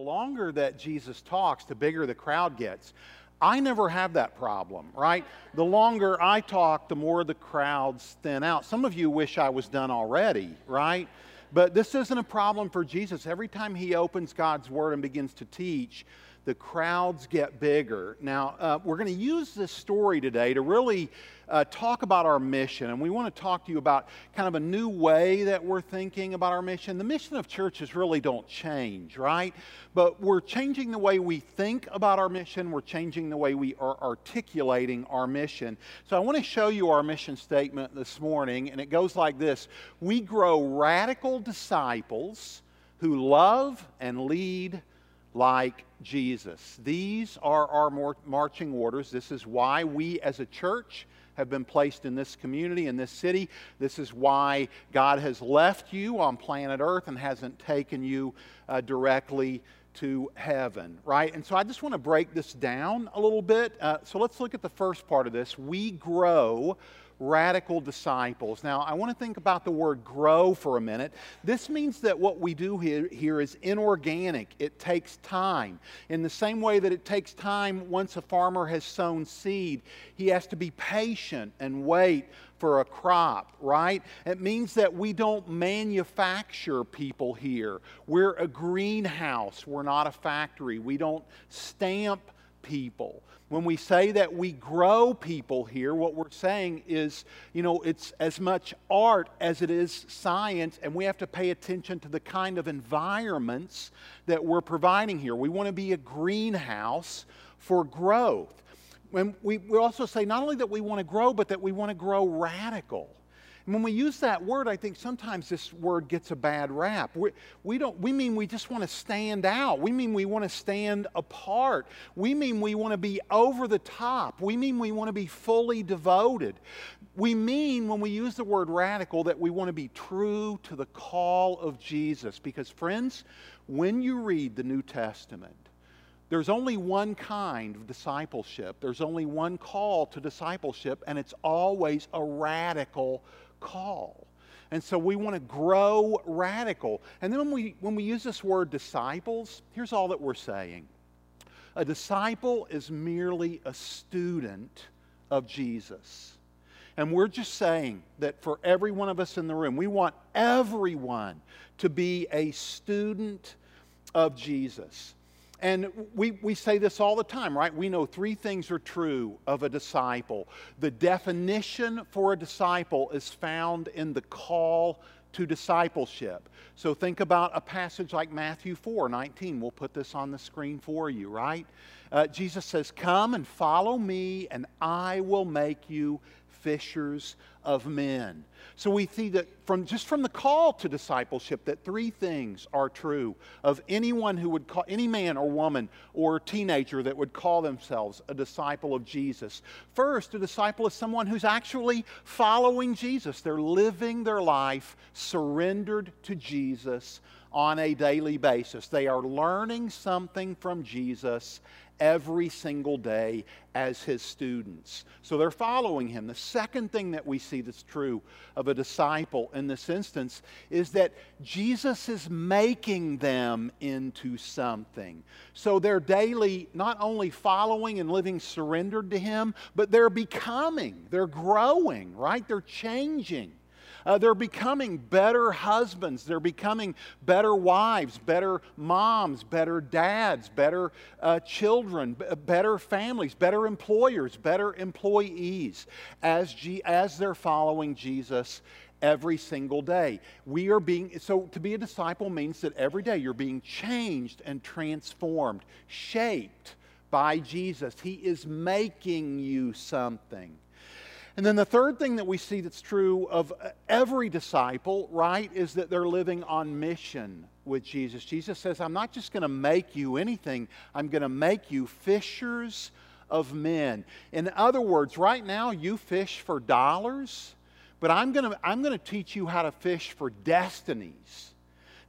longer that Jesus talks, the bigger the crowd gets. I never have that problem, right? The longer I talk, the more the crowds thin out. Some of you wish I was done already, right? But this isn't a problem for Jesus. Every time he opens God's Word and begins to teach, the crowds get bigger. Now, we're going to use this story today to really talk about our mission. And we want to talk to you about kind of a new way that we're thinking about our mission. The mission of churches really don't change, right? But we're changing the way we think about our mission. We're changing the way we are articulating our mission. So I want to show you our mission statement this morning. And it goes like this. We grow radical disciples who love and lead like Jesus. These are our marching orders. This is why we as a church have been placed in this community, in this city. This is why God has left you on planet Earth and hasn't taken you directly to heaven, right? And so I just want to break this down a little bit. So let's look at the first part of this. We grow radical disciples. Now, I want to think about the word grow for a minute. This means that what we do here is inorganic. It takes time. In the same way that it takes time once a farmer has sown seed, he has to be patient and wait for a crop, right? It means that we don't manufacture people here. We're a greenhouse. We're not a factory. We don't stamp people. When we say that we grow people here, what we're saying is, you know, it's as much art as it is science, and we have to pay attention to the kind of environments that we're providing here. We want to be a greenhouse for growth. When we also say not only that we want to grow, but that we want to grow radical. And when we use that word, I think sometimes this word gets a bad rap. We mean we just want to stand out. We mean we want to stand apart. We mean we want to be over the top. We mean we want to be fully devoted. We mean when we use the word radical that we want to be true to the call of Jesus. Because friends, when you read the New Testament, there's only one kind of discipleship. There's only one call to discipleship, and it's always a radical call. And so we want to grow radical. And then when we use this word disciples, here's all that we're saying. A disciple is merely a student of Jesus. And we're just saying that for every one of us in the room, we want everyone to be a student of Jesus. And we say this all the time, right? We know three things are true of a disciple. The definition for a disciple is found in the call to discipleship. So think about a passage like Matthew 4:19. We'll put this on the screen for you, right? Jesus says, "Come and follow me, and I will make you fishers of men." So we see that from the call to discipleship that three things are true of anyone who would call, any man or woman or teenager that would call themselves a disciple of Jesus. First, a disciple is someone who's actually following Jesus. They're living their life surrendered to Jesus on a daily basis. They are learning something from Jesus every single day as his students. So they're following him. The second thing that we see that's true of a disciple in this instance is that Jesus is making them into something. So they're daily not only following and living surrendered to him, but they're becoming, they're growing, right? They're changing. They're becoming better husbands. They're becoming better wives, better moms, better dads, better children, better families, better employers, better employees as they're following Jesus every single day. So to be a disciple means that every day you're being changed and transformed, shaped by Jesus. He is making you something. And then the third thing that we see that's true of every disciple, right, is that they're living on mission with Jesus. Jesus says, I'm not just going to make you anything. I'm going to make you fishers of men. In other words, right now you fish for dollars, but I'm going to teach you how to fish for destinies.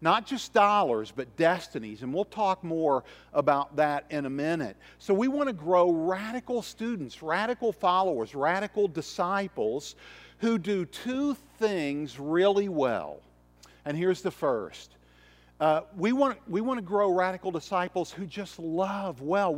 Not just dollars, but destinies. And we'll talk more about that in a minute. So we want to grow radical students, radical followers, radical disciples who do two things really well. And here's the first. We want to grow radical disciples who just love well.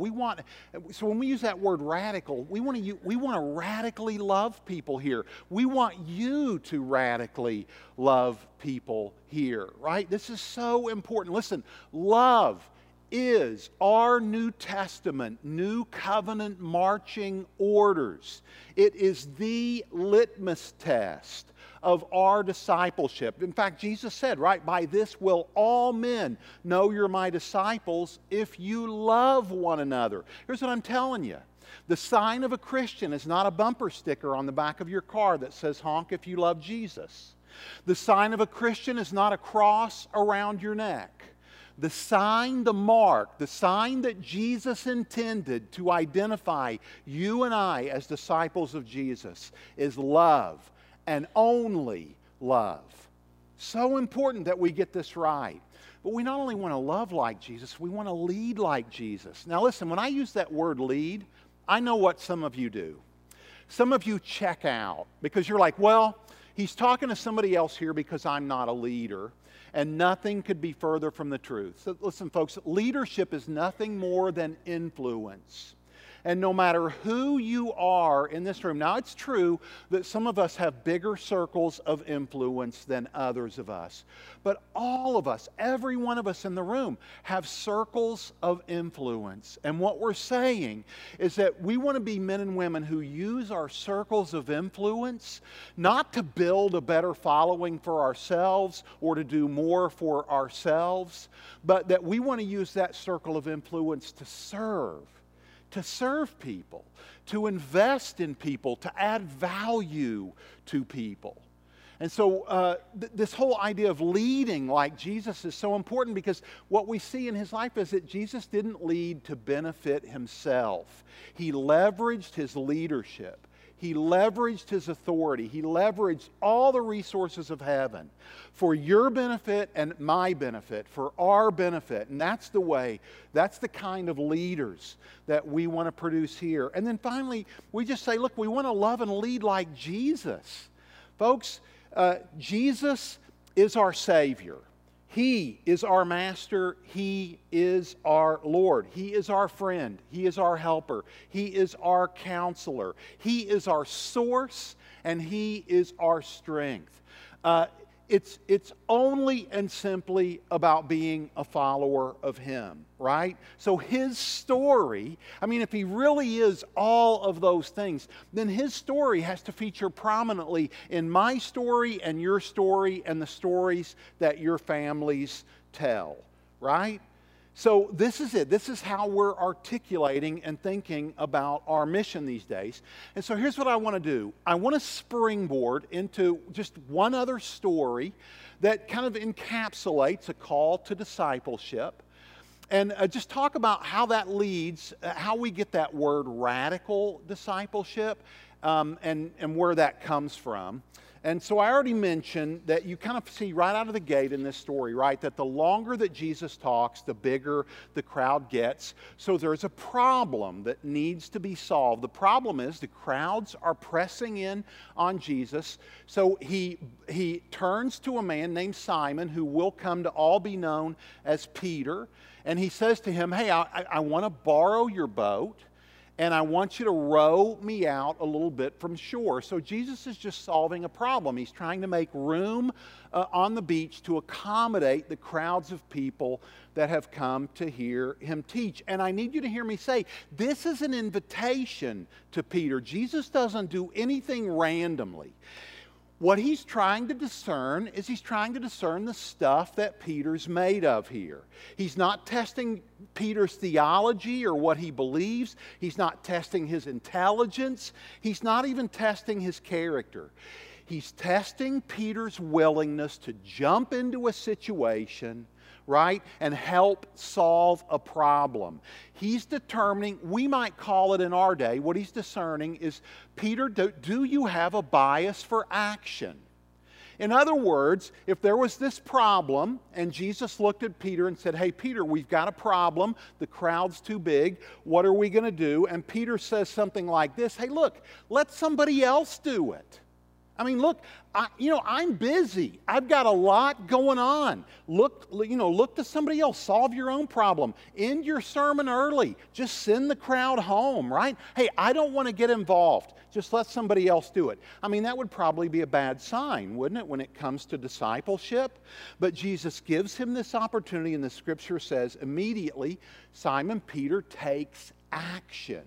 So when we use that word radical, we want to radically love people here. We want you to radically love people here, right? This is so important. Listen, love is our New Testament, New Covenant marching orders. It is the litmus test of our discipleship. In fact, Jesus said, right, by this will all men know you're my disciples if you love one another. Here's what I'm telling you. The sign of a Christian is not a bumper sticker on the back of your car that says, honk if you love Jesus. The sign of a Christian is not a cross around your neck. The sign, the mark, the sign that Jesus intended to identify you and I as disciples of Jesus is love, and only love. So important that we get this right. But we not only want to love like Jesus, we want to lead like Jesus. Now listen, when I use that word lead, I know what some of you do. Some of you check out because you're like, well, he's talking to somebody else here because I'm not a leader. And nothing could be further from the truth. So listen, folks, leadership is nothing more than influence. And no matter who you are in this room, now it's true that some of us have bigger circles of influence than others of us. But all of us, every one of us in the room, have circles of influence. And what we're saying is that we want to be men and women who use our circles of influence not to build a better following for ourselves or to do more for ourselves, but that we want to use that circle of influence to serve people, to invest in people, to add value to people. And so this whole idea of leading like Jesus is so important because what we see in his life is that Jesus didn't lead to benefit himself. He leveraged his leadership. He leveraged his authority. He leveraged all the resources of heaven for your benefit and my benefit, for our benefit. And that's the way, that's the kind of leaders that we want to produce here. And then finally, we just say, look, we want to love and lead like Jesus. Folks, Jesus is our Savior. He is our Master. He is our Lord. He is our friend. He is our helper. He is our counselor. He is our source, and He is our strength. It's only and simply about being a follower of Him, right? So His story, I mean, if He really is all of those things, then His story has to feature prominently in my story and your story and the stories that your families tell, right? So this is it. This is how we're articulating and thinking about our mission these days. And so here's what I want to do. I want to springboard into just one other story that kind of encapsulates a call to discipleship and just talk about how that leads, how we get that word radical discipleship and where that comes from. And so I already mentioned that you kind of see right out of the gate in this story, right, that the longer that Jesus talks, the bigger the crowd gets. So there's a problem that needs to be solved. The problem is the crowds are pressing in on Jesus. So he turns to a man named Simon, who will come to all be known as Peter. And he says to him, hey, I want to borrow your boat. And I want you to row me out a little bit from shore. So Jesus is just solving a problem. He's trying to make room on the beach to accommodate the crowds of people that have come to hear him teach. And I need you to hear me say, this is an invitation to Peter. Jesus doesn't do anything randomly. What he's trying to discern is he's trying to discern the stuff that Peter's made of here. He's not testing Peter's theology or what he believes. He's not testing his intelligence. He's not even testing his character. He's testing Peter's willingness to jump into a situation, right, and help solve a problem. He's determining, we might call it in our day, what he's discerning is, Peter, do you have a bias for action? In other words, if there was this problem and Jesus looked at Peter and said, hey, Peter, we've got a problem. The crowd's too big. What are we going to do? And Peter says something like this, hey, look, let somebody else do it. I mean, look, I'm busy. I've got a lot going on. Look to somebody else. Solve your own problem. End your sermon early. Just send the crowd home, right? Hey, I don't want to get involved. Just let somebody else do it. I mean, that would probably be a bad sign, wouldn't it, when it comes to discipleship? But Jesus gives him this opportunity, and the Scripture says immediately Simon Peter takes action.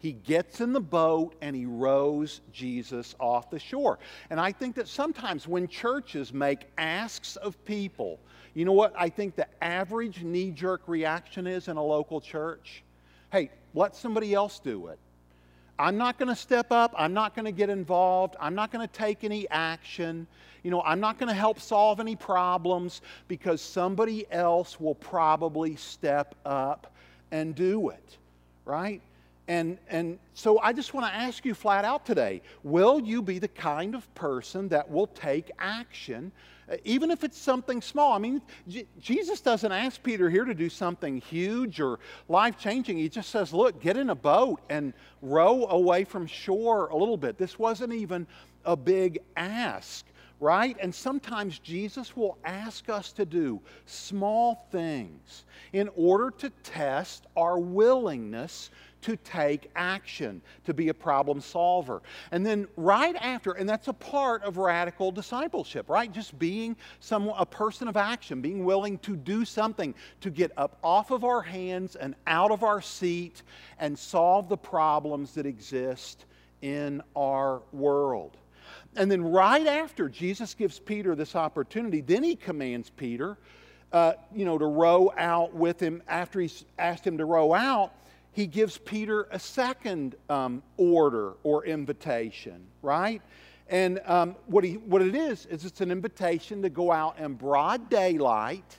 He gets in the boat and he rows Jesus off the shore. And I think that sometimes when churches make asks of people, you know what I think the average knee-jerk reaction is in a local church? Hey, let somebody else do it. I'm not going to step up. I'm not going to get involved. I'm not going to take any action. You know, I'm not going to help solve any problems because somebody else will probably step up and do it, right? And so I just want to ask you flat out today, will you be the kind of person that will take action, even if it's something small? I mean, Jesus doesn't ask Peter here to do something huge or life-changing. He just says, look, get in a boat and row away from shore a little bit. This wasn't even a big ask, right? And sometimes Jesus will ask us to do small things in order to test our willingness to take action, to be a problem solver. And then right after, and that's a part of radical discipleship, right? Just being a person of action, being willing to do something, to get up off of our hands and out of our seat and solve the problems that exist in our world. And then right after Jesus gives Peter this opportunity, then he commands Peter, to row out with him. After he's asked him to row out, he gives Peter a second order or invitation, right? And what it is it's an invitation to go out in broad daylight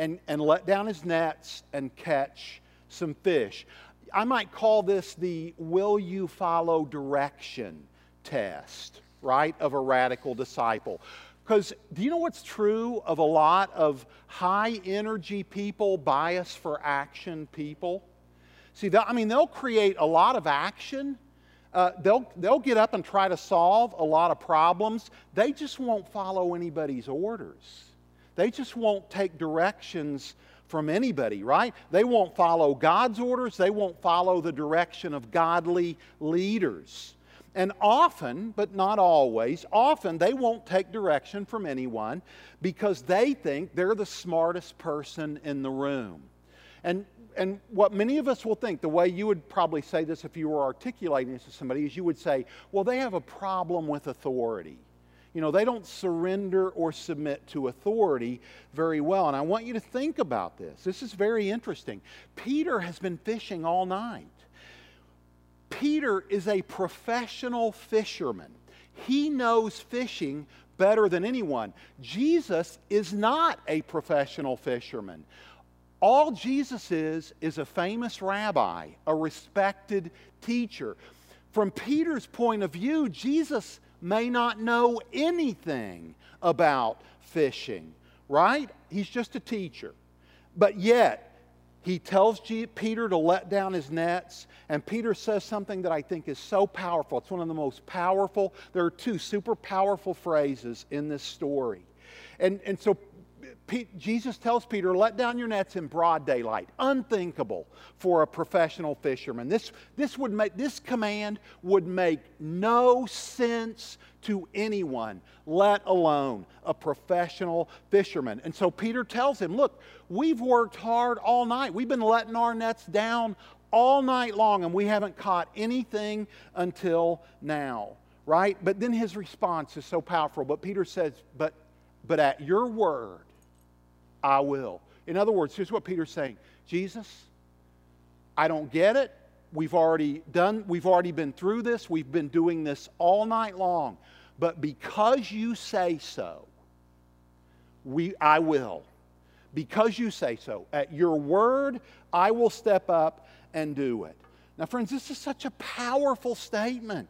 and let down his nets and catch some fish. I might call this the will you follow direction test, right, of a radical disciple. Because do you know what's true of a lot of high-energy people, bias for action people? See, they'll create a lot of action. They'll get up and try to solve a lot of problems. They just won't follow anybody's orders. They just won't take directions from anybody, right? They won't follow God's orders. They won't follow the direction of godly leaders. And often, but not always, often they won't take direction from anyone because they think they're the smartest person in the room. And what many of us will think, the way you would probably say this if you were articulating this to somebody, is you would say, well, they have a problem with authority. You know, they don't surrender or submit to authority very well. And I want you to think about this. This is very interesting. Peter has been fishing all night. Peter is a professional fisherman. He knows fishing better than anyone. Jesus is not a professional fisherman. All Jesus is a famous rabbi, a respected teacher. From Peter's point of view, Jesus may not know anything about fishing, right? He's just a teacher. But yet, he tells Peter to let down his nets, and Peter says something that I think is so powerful. It's one of the most powerful. There are two super powerful phrases in this story. And so Jesus tells Peter, let down your nets in broad daylight. Unthinkable for a professional fisherman. This command would make no sense to anyone, let alone a professional fisherman. And so Peter tells him, look, we've worked hard all night. We've been letting our nets down all night long, and we haven't caught anything until now, right? But then his response is so powerful. But Peter says, but at your word, I will. In other words, here's what Peter's saying. Jesus, I don't get it. We've already been through this. We've been doing this all night long. But because you say so, I will. Because you say so. At your word, I will step up and do it. Now, friends, this is such a powerful statement.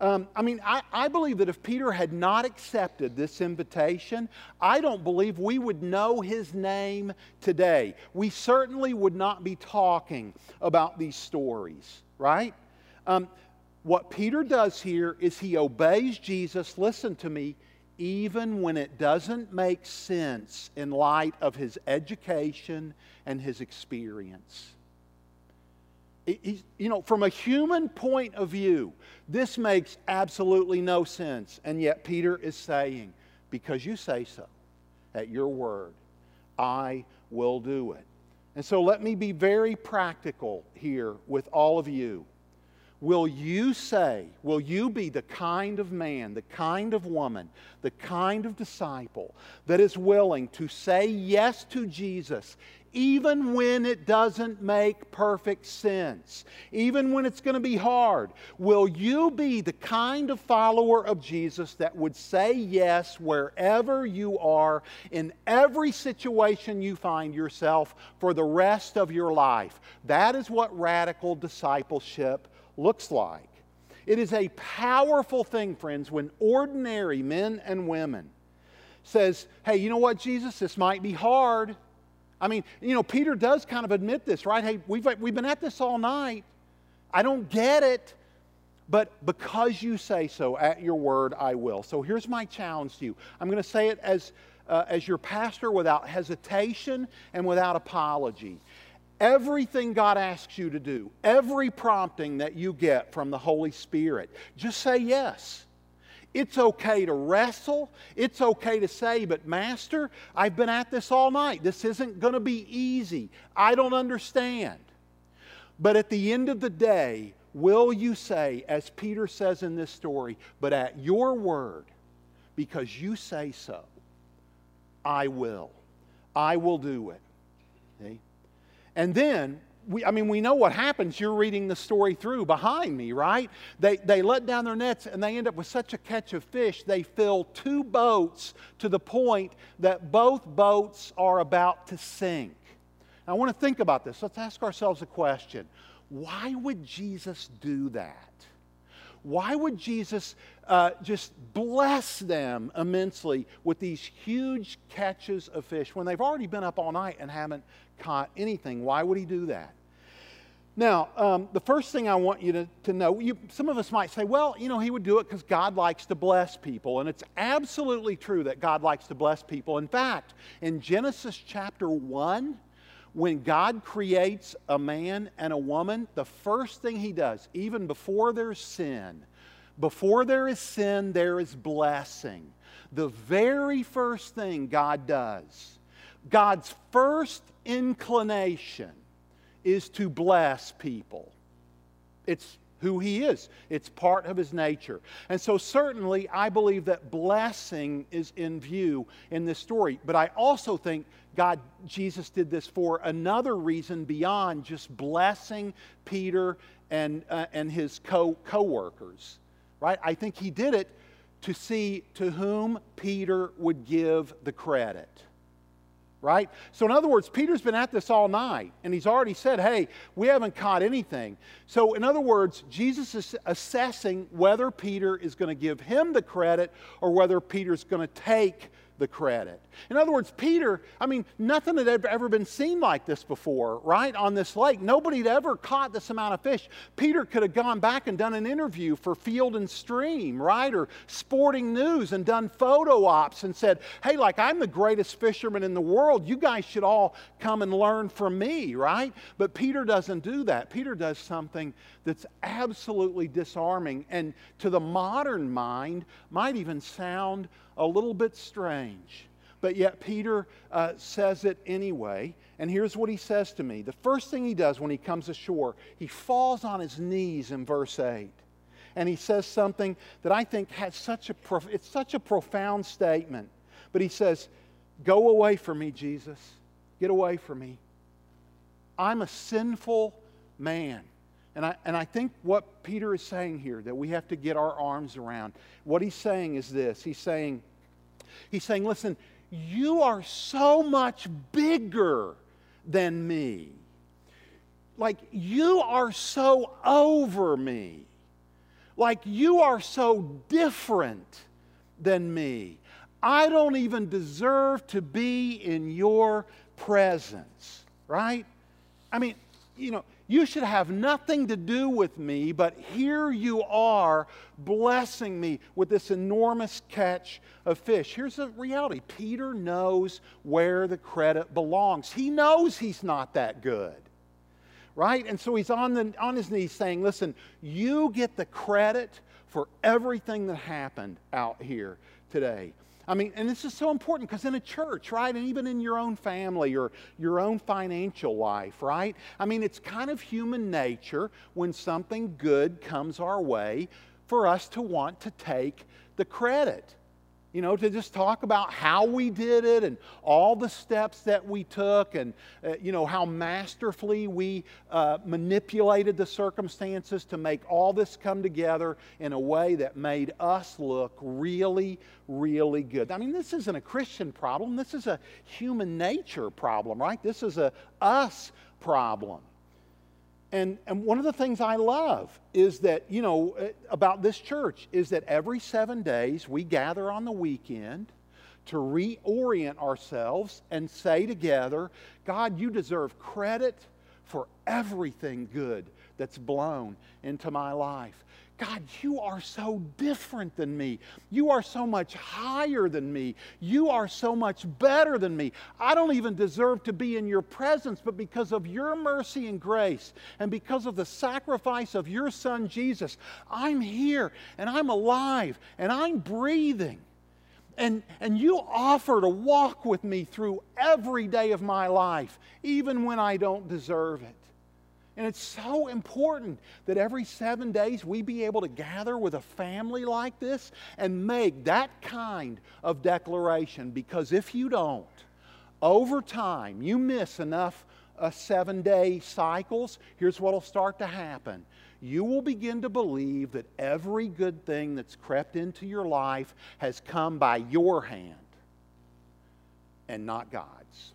I believe that if Peter had not accepted this invitation, I don't believe we would know his name today. We certainly would not be talking about these stories, right? What Peter does here is he obeys Jesus, listen to me, even when it doesn't make sense in light of his education and his experience. You know, from a human point of view, this makes absolutely no sense. And yet Peter is saying, because you say so, at your word, I will do it. And so let me be very practical here with all of you. Will you say, will you be the kind of man, the kind of woman, the kind of disciple that is willing to say yes to Jesus even when it doesn't make perfect sense, even when it's going to be hard? Will you be the kind of follower of Jesus that would say yes wherever you are, in every situation you find yourself for the rest of your life? That is what radical discipleship looks like. It is a powerful thing, friends, when ordinary men and women says, hey, you know what, Jesus, this might be hard. I mean, you know, Peter does kind of admit this, right? Hey, we've been at this all night. I don't get it, but because you say so, at your word, I will. So here's my challenge to you. I'm going to say it as your pastor without hesitation and without apology. Everything God asks you to do, every prompting that you get from the Holy Spirit, just say yes. It's okay to wrestle. It's okay to say, but Master, I've been at this all night. This isn't going to be easy. I don't understand. But at the end of the day, will you say, as Peter says in this story, but at your word, because you say so, I will. I will do it. See? And then, we know what happens. You're reading the story through behind me, right? They let down their nets and they end up with such a catch of fish, they fill two boats to the point that both boats are about to sink. Now, I want to think about this. Let's ask ourselves a question. Why would Jesus do that? Why would Jesus just bless them immensely with these huge catches of fish when they've already been up all night and haven't caught anything? Why would he do that? Now, the first thing I want you to know, some of us might say, well, you know, he would do it because God likes to bless people. And it's absolutely true that God likes to bless people. In fact, in Genesis chapter 1, when God creates a man and a woman, the first thing he does, even before there's sin, before there is sin, there is blessing. The very first thing God does, God's first inclination is to bless people. It's who he is. It's part of his nature. And so certainly I believe that blessing is in view in this story. But I also think Jesus did this for another reason beyond just blessing Peter and his co-workers, right? I think he did it to see to whom Peter would give the credit, right? So in other words, Peter's been at this all night, and he's already said, hey, we haven't caught anything. So in other words, Jesus is assessing whether Peter is going to give him the credit or whether Peter's going to take the credit. In other words, Peter, nothing had ever been seen like this before, right, on this lake. Nobody had ever caught this amount of fish. Peter could have gone back and done an interview for Field and Stream, right, or Sporting News and done photo ops and said, hey, like, I'm the greatest fisherman in the world. You guys should all come and learn from me, right? But Peter doesn't do that. Peter does something that's absolutely disarming and to the modern mind might even sound a little bit strange, but yet Peter says it anyway, and here's what he says to me. The first thing he does when he comes ashore, he falls on his knees in verse 8, and he says something that I think has it's such a profound statement, but he says, go away from me, Jesus. Get away from me. I'm a sinful man. And I think what Peter is saying here that we have to get our arms around, what he's saying is this. He's saying, listen, you are so much bigger than me. Like, you are so over me. Like, you are so different than me. I don't even deserve to be in your presence, right? you know, you should have nothing to do with me, but here you are blessing me with this enormous catch of fish. Here's the reality. Peter knows where the credit belongs. He knows he's not that good, right? And so he's on his knees saying, listen, you get the credit for everything that happened out here today. I mean, and this is so important because in a church, right, and even in your own family or your own financial life, right? I mean, it's kind of human nature when something good comes our way for us to want to take the credit, you know, to just talk about how we did it and all the steps that we took and, you know, how masterfully we manipulated the circumstances to make all this come together in a way that made us look really, really good. I mean, this isn't a Christian problem. This is a human nature problem, right? This is a us problem. And one of the things I love is that, you know, about this church is that every 7 days we gather on the weekend to reorient ourselves and say together, God, you deserve credit for everything good that's blown into my life. God, you are so different than me. You are so much higher than me. You are so much better than me. I don't even deserve to be in your presence, but because of your mercy and grace and because of the sacrifice of your Son Jesus, I'm here and I'm alive and I'm breathing. And you offer to walk with me through every day of my life, even when I don't deserve it. And it's so important that every 7 days we be able to gather with a family like this and make that kind of declaration. Because if you don't, over time, you miss enough 7-day cycles, here's what will start to happen. You will begin to believe that every good thing that's crept into your life has come by your hand and not God's.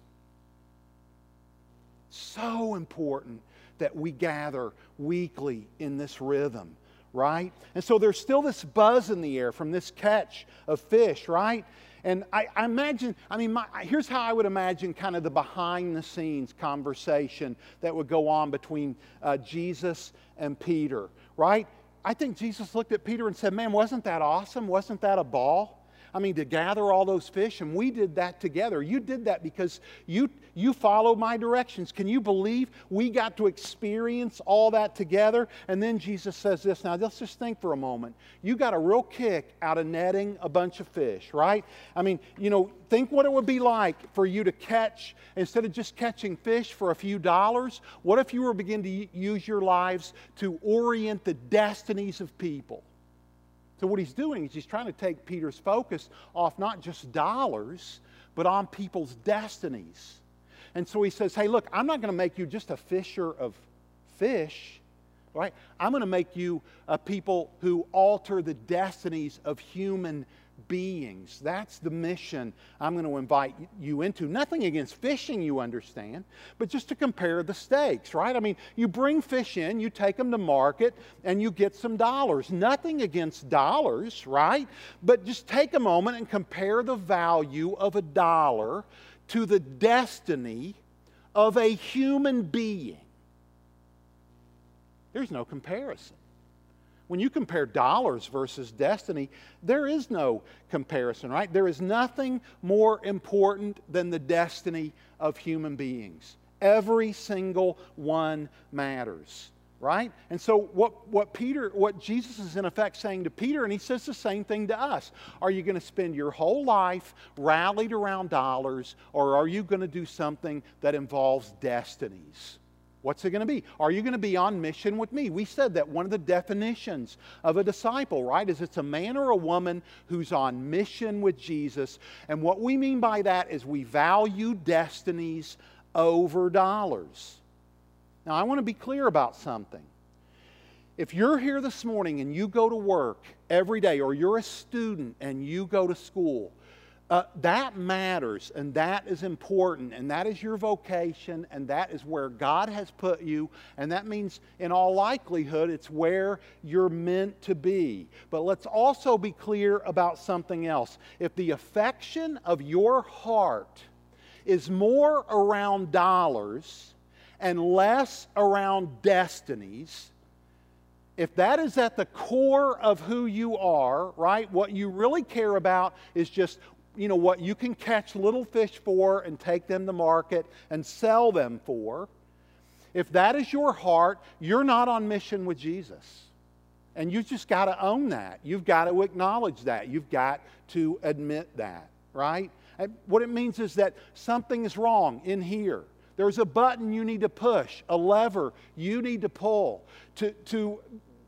So important that we gather weekly in this rhythm, right? And so there's still this buzz in the air from this catch of fish, right? And I imagine, I mean, here's how I would imagine kind of the behind-the-scenes conversation that would go on between Jesus and Peter, right? I think Jesus looked at Peter and said, man, wasn't that awesome? Wasn't that a ball? I mean, to gather all those fish, and we did that together. You did that because you followed my directions. Can you believe we got to experience all that together? And then Jesus says this. Now, let's just think for a moment. You got a real kick out of netting a bunch of fish, right? I mean, you know, think what it would be like for you to catch, instead of just catching fish for a few dollars, what if you were beginning to use your lives to orient the destinies of people? So what he's doing is he's trying to take Peter's focus off not just dollars, but on people's destinies. And so he says, hey, look, I'm not going to make you just a fisher of fish, right? I'm going to make you a people who alter the destinies of human beings. That's the mission I'm going to invite you into. Nothing against fishing, you understand, but just to compare the stakes, right? I mean, you bring fish in, you take them to market, and you get some dollars. Nothing against dollars, right? But just take a moment and compare the value of a dollar to the destiny of a human being. There's no comparison. When you compare dollars versus destiny, there is no comparison, right? There is nothing more important than the destiny of human beings. Every single one matters, right? And so what Jesus is in effect saying to Peter, and he says the same thing to us. Are you going to spend your whole life rallied around dollars, or are you going to do something that involves destinies? What's it going to be? Are you going to be on mission with me? We said that one of the definitions of a disciple, right, is it's a man or a woman who's on mission with Jesus. And what we mean by that is we value destinies over dollars. Now, I want to be clear about something. If you're here this morning and you go to work every day, or you're a student and you go to school, that matters, and that is important, and that is your vocation, and that is where God has put you, and that means in all likelihood it's where you're meant to be. But let's also be clear about something else. If the affection of your heart is more around dollars and less around destinies, if that is at the core of who you are, right, what you really care about is just, you know, what you can catch little fish for and take them to market and sell them for. If that is your heart, you're not on mission with Jesus. And you've just got to own that. You've got to acknowledge that. You've got to admit that, right? And what it means is that something is wrong in here. There's a button you need to push, a lever you need to pull to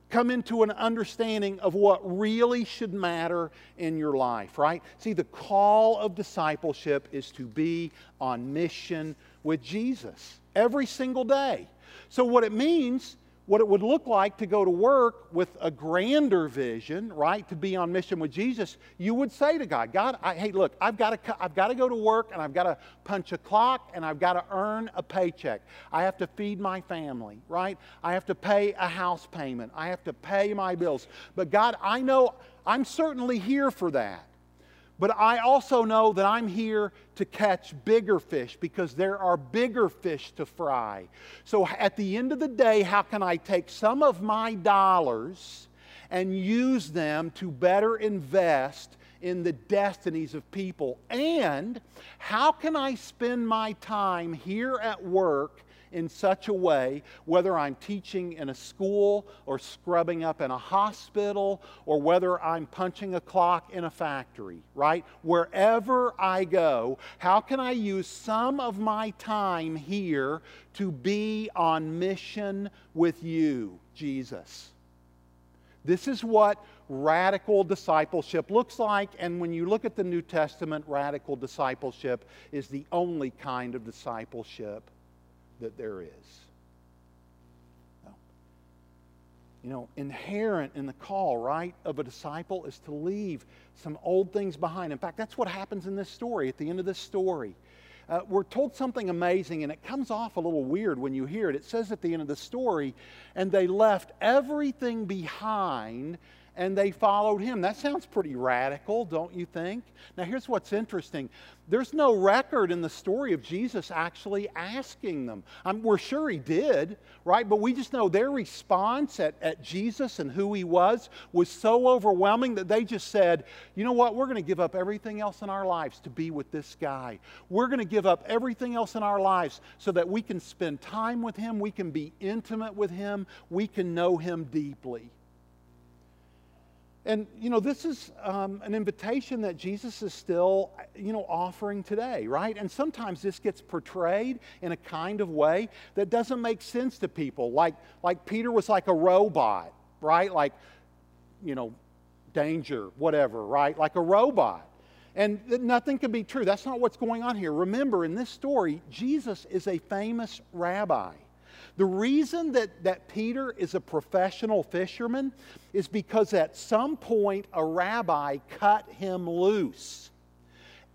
come into an understanding of what really should matter in your life, right? See, the call of discipleship is to be on mission with Jesus every single day. So what it means, what it would look like to go to work with a grander vision, right, to be on mission with Jesus, you would say to God, hey, look, I've got to go to work, and I've got to punch a clock, and I've got to earn a paycheck. I have to feed my family, right? I have to pay a house payment. I have to pay my bills. But God, I know I'm certainly here for that. But I also know that I'm here to catch bigger fish because there are bigger fish to fry. So at the end of the day, how can I take some of my dollars and use them to better invest in the destinies of people? And how can I spend my time here at work in such a way, whether I'm teaching in a school or scrubbing up in a hospital or whether I'm punching a clock in a factory, right? Wherever I go, how can I use some of my time here to be on mission with you, Jesus? This is what radical discipleship looks like, and when you look at the New Testament, radical discipleship is the only kind of discipleship that there is. You know, inherent in the call, right, of a disciple is to leave some old things behind. In fact, that's what happens in this story. At the end of this story, we're told something amazing, and it comes off a little weird when you hear it. It says at the end of the story, and they left everything behind and they followed him. That sounds pretty radical, don't you think? Now, here's what's interesting. There's no record in the story of Jesus actually asking them. We're sure he did, right? But we just know their response at Jesus and who he was so overwhelming that they just said, you know what, we're going to give up everything else in our lives to be with this guy. We're going to give up everything else in our lives so that we can spend time with him, we can be intimate with him, we can know him deeply. And, you know, this is an invitation that Jesus is still, you know, offering today, right? And sometimes this gets portrayed in a kind of way that doesn't make sense to people. Like Peter was like a robot, right? Like, you know, danger, whatever, right? Like a robot. And nothing can be true. That's not what's going on here. Remember, in this story, Jesus is a famous rabbi. The reason that Peter is a professional fisherman is because at some point a rabbi cut him loose.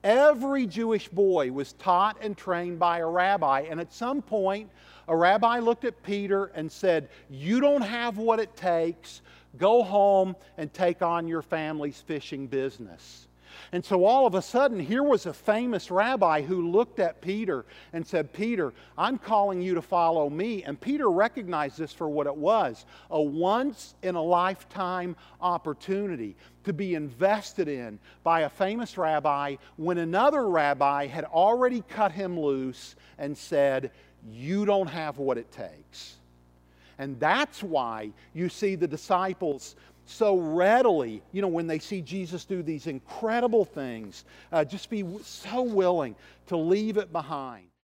Every Jewish boy was taught and trained by a rabbi, and at some point a rabbi looked at Peter and said, "You don't have what it takes. Go home and take on your family's fishing business." And so all of a sudden, here was a famous rabbi who looked at Peter and said, Peter, I'm calling you to follow me. And Peter recognized this for what it was, a once-in-a-lifetime opportunity to be invested in by a famous rabbi when another rabbi had already cut him loose and said, you don't have what it takes. And that's why you see the disciples so readily, you know, when they see Jesus do these incredible things, just be so willing to leave it behind.